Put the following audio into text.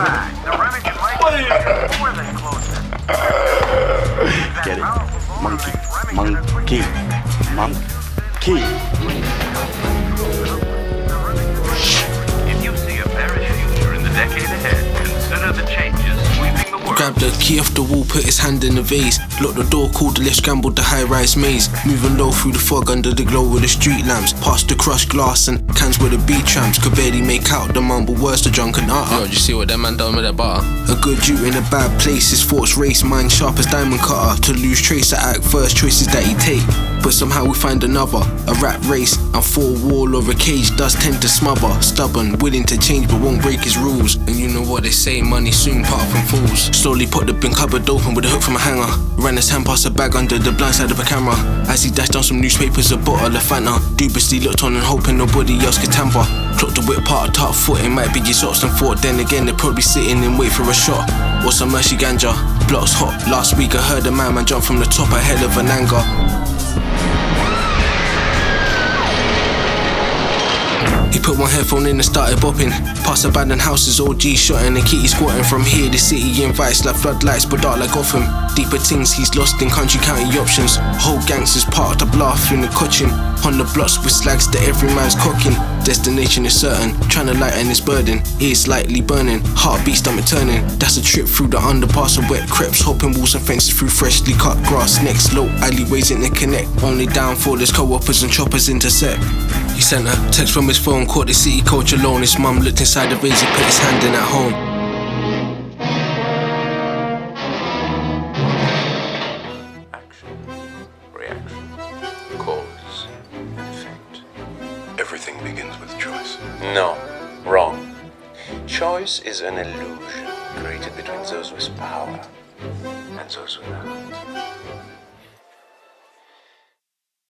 side. The Remington Lake is more than closer. Get it. Monkey. Monkey. Monkey. If you see a bearish future in the decade ahead, consider the changes sweeping the world. Grabbed the key off the wall, put his hand in the vase. Locked the door, called the lift, scrambled the high-rise maze. Moving low through the fog under the glow of the street lamps. Past the crushed glass and cans where the beat tramps. Could barely make out the mumble words the drunken utter. Yo, did you see what that man done with that butter? A good you in a bad place, his thoughts race. Mind sharp as diamond cutter. To lose trace, I act first, choices that he take. But somehow we find another, a rat race. And for a wall or a cage does tend to smother. Stubborn, willing to change but won't break his rules. And you know what they say, money soon part from fools. Slowly popped the bin cupboard open with a hook from a hanger. Ran his hand past a bag under the blind side of a camera. As he dashed down some newspapers, a bottle of Fanta. Dubiously looked on and hoping nobody else could tamper. Clocked the whip part, top foot, it might be your shots and thought. Then again, they're probably sitting and wait for a shot. Or some mercy ganja, blocks hot. Last week I heard a man jump from the top, a hell of an anger. He put one headphone in and started bopping. Past abandoned houses, OG shotting and kitty squatting. From here, the city invites like floodlights, but dark like Gotham. Deeper things he's lost in country county options. Whole gangsters parked up laughing and cotching. On the blocks with slags that every man's cocking. Destination is certain, trying to lighten his burden. Ears lightly burning, heartbeat, stomach turning. That's a trip through the underpass of wet creps. Hopping walls and fences through freshly cut grass. Next low alleyways in the connect. Only downfall is co-opers and choppers intersect. He sent a text from his phone, caught the city coach alone. His mum looked inside the vase, he put his hand in at home. Action, reaction, cause, effect. Everything begins with choice. No, wrong. Choice is an illusion created between those with power and those without.